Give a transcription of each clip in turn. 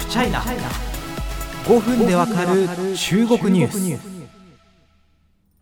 of China 5分でわかる中国ニュース。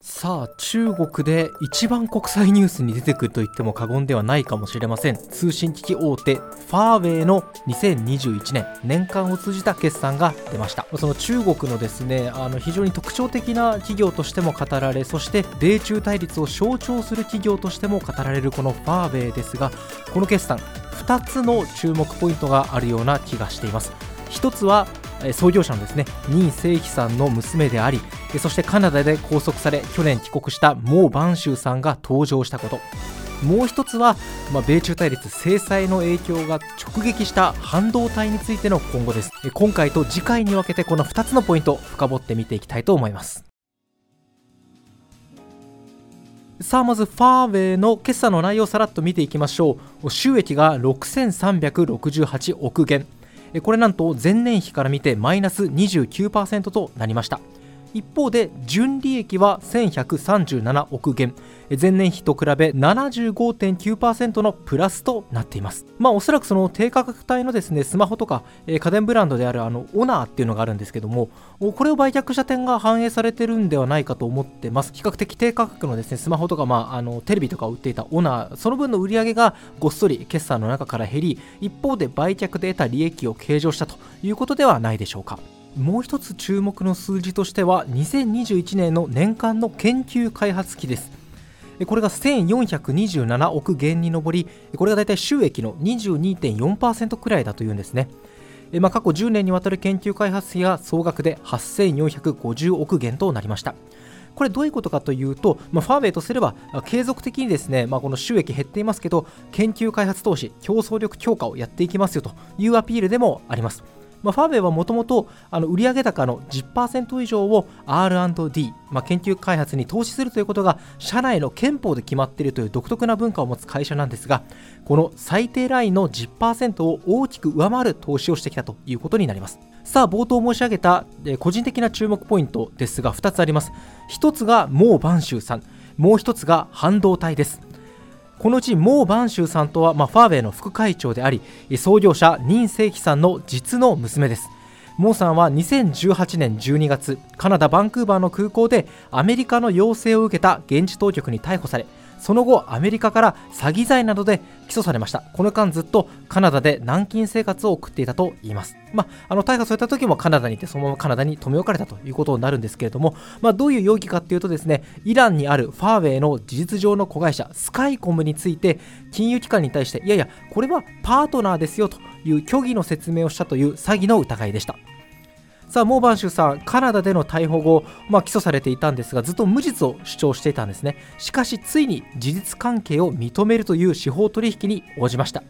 さあ、中国で一番国際ニュースに出てくると言っても過言ではないかもしれません。通信機器大手ファーウェイの2021年年間を通じた決算が出ました。その中国のですね、非常に特徴的な企業としても語られ、そして米中対立を象徴する企業としても語られるこのファーウェイですが、この決算2つの注目ポイントがあるような気がしています。一つは創業者のですね、任正非さんの娘であり、そしてカナダで拘束され去年帰国した孟晩舟さんが登場したこと。もう一つは、米中対立制裁の影響が直撃した半導体についての今後です。今回と次回に分けてこの2つのポイントを深掘って見ていきたいと思います。さあ、まずファーウェイの決算の内容をさらっと見ていきましょう。収益が6368億元、これなんと前年比から見てマイナス 29% となりました。一方で純利益は1137億元、前年比と比べ 75.9% のプラスとなっています。おそらくその低価格帯のですね、スマホとか家電ブランドであるオナーっていうのがあるんですけども、これを売却した点が反映されてるんではないかと思ってます。比較的低価格のですね、スマホとか、テレビとかを売っていたオナー、その分の売り上げがごっそり決算の中から減り、一方で売却で得た利益を計上したということではないでしょうか。もう一つ注目の数字としては2021年の年間の研究開発費です。これが1427億元に上り、これがだいたい収益の 22.4% くらいだというんですね。過去10年にわたる研究開発費が総額で8450億元となりました。これどういうことかというと、ファーウェイとすれば継続的にですね、この収益減っていますけど、研究開発投資競争力強化をやっていきますよというアピールでもあります。ファーウェイはもともと売上高の 10% 以上を R&D、研究開発に投資するということが社内の憲法で決まっているという独特な文化を持つ会社なんですが、この最低ラインの 10% を大きく上回る投資をしてきたということになります。さあ、冒頭申し上げた個人的な注目ポイントですが2つあります。1つが孟晩舟さん、もう1つが半導体です。このうち孟晩舟さんとは、ファーウェイの副会長であり、創業者任正非さんの実の娘です。孟さんは2018年12月カナダバンクーバーの空港でアメリカの要請を受けた現地当局に逮捕され、その後アメリカから詐欺罪などで起訴されました。この間ずっとカナダで軟禁生活を送っていたといいます。逮捕された時もカナダにいて、そのままカナダに留め置かれたということになるんですけれども、どういう容疑かというとですね、イランにあるファーウェイの事実上の子会社スカイコムについて金融機関に対して、いやいやこれはパートナーですよという虚偽の説明をしたという詐欺の疑いでした。さあ、孟晩舟さん、カナダでの逮捕後、起訴されていたんですが、ずっと無実を主張していたんですね。しかしついに事実関係を認めるという司法取引に応じました。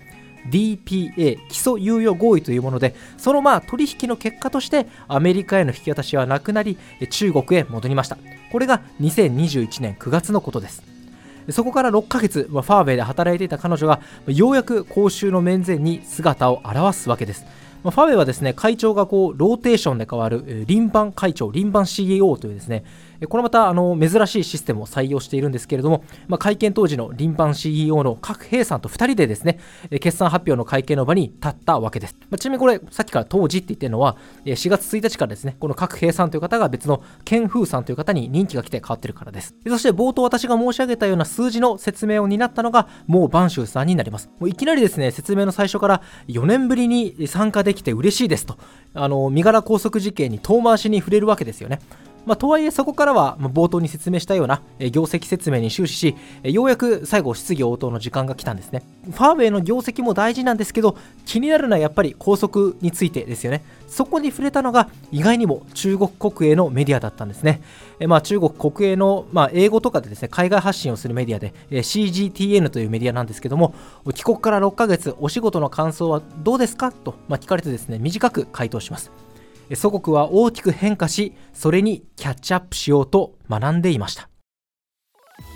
DPA 起訴猶予合意というもので、その取引の結果としてアメリカへの引き渡しはなくなり、中国へ戻りました。これが2021年9月のことです。そこから6ヶ月ファーウェイで働いていた彼女がようやく公衆の面前に姿を現すわけです。ファーウェイはですね、会長がローテーションで変わる輪番会長、輪番 CEO というですね、これまた珍しいシステムを採用しているんですけれども、会見当時の輪番 CEO の郭平さんと2人でですね、決算発表の会見の場に立ったわけです。ちなみにこれさっきから当時って言ってるのは4月1日からですね、この郭平さんという方が別の健風さんという方に任期が来て変わってるからです。そして冒頭私が申し上げたような数字の説明を担ったのが孟晩舟さんになります。いきなりですね、説明の最初から4年ぶりに参加できて嬉しいですと、身柄拘束事件に遠回しに触れるわけですよね。とはいえそこからは冒頭に説明したような業績説明に終始し、ようやく最後質疑応答の時間が来たんですね。ファーウェイの業績も大事なんですけど、気になるのはやっぱり拘束についてですよね。そこに触れたのが意外にも中国国営のメディアだったんですね。中国国営の、英語とかでですね、海外発信をするメディアで CGTN というメディアなんですけども、帰国から6ヶ月お仕事の感想はどうですかと聞かれてですね、短く回答します。祖国は大きく変化し、それにキャッチアップしようと学んでいました。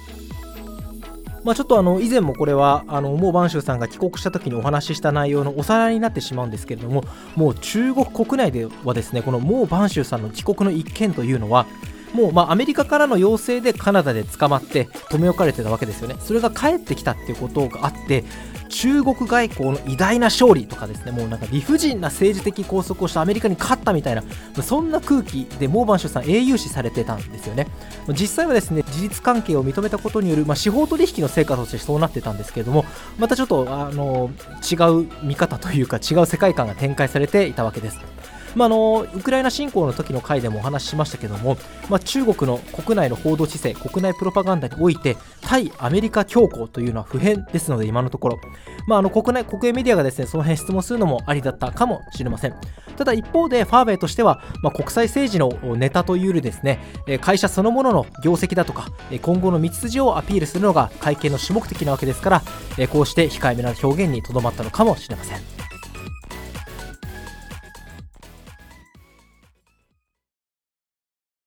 ちょっと以前もこれは孟晩舟さんが帰国した時にお話しした内容のおさらいになってしまうんですけれども、もう中国国内ではですね、この孟晩舟さんの帰国の一件というのはもうアメリカからの要請でカナダで捕まって留め置かれてたわけですよね。それが帰ってきたっていうことがあって、中国外交の偉大な勝利とかですね、もうなんか理不尽な政治的拘束をしたアメリカに勝ったみたいな、そんな空気で孟晩舟さん英雄視されてたんですよね。実際はですね、事実関係を認めたことによる、司法取引の成果としてそうなってたんですけれども、またちょっと違う見方というか違う世界観が展開されていたわけです。ウクライナ侵攻の時の回でもお話ししましたけども、中国の国内の報道姿勢、国内プロパガンダにおいて対アメリカ強硬というのは不変ですので、今のところ、国営メディアがですね、その辺質問するのもありだったかもしれません。ただ一方でファーウェイとしては、国際政治のネタというよりですね、会社そのものの業績だとか今後の道筋をアピールするのが会見の主目的なわけですから、こうして控えめな表現にとどまったのかもしれません。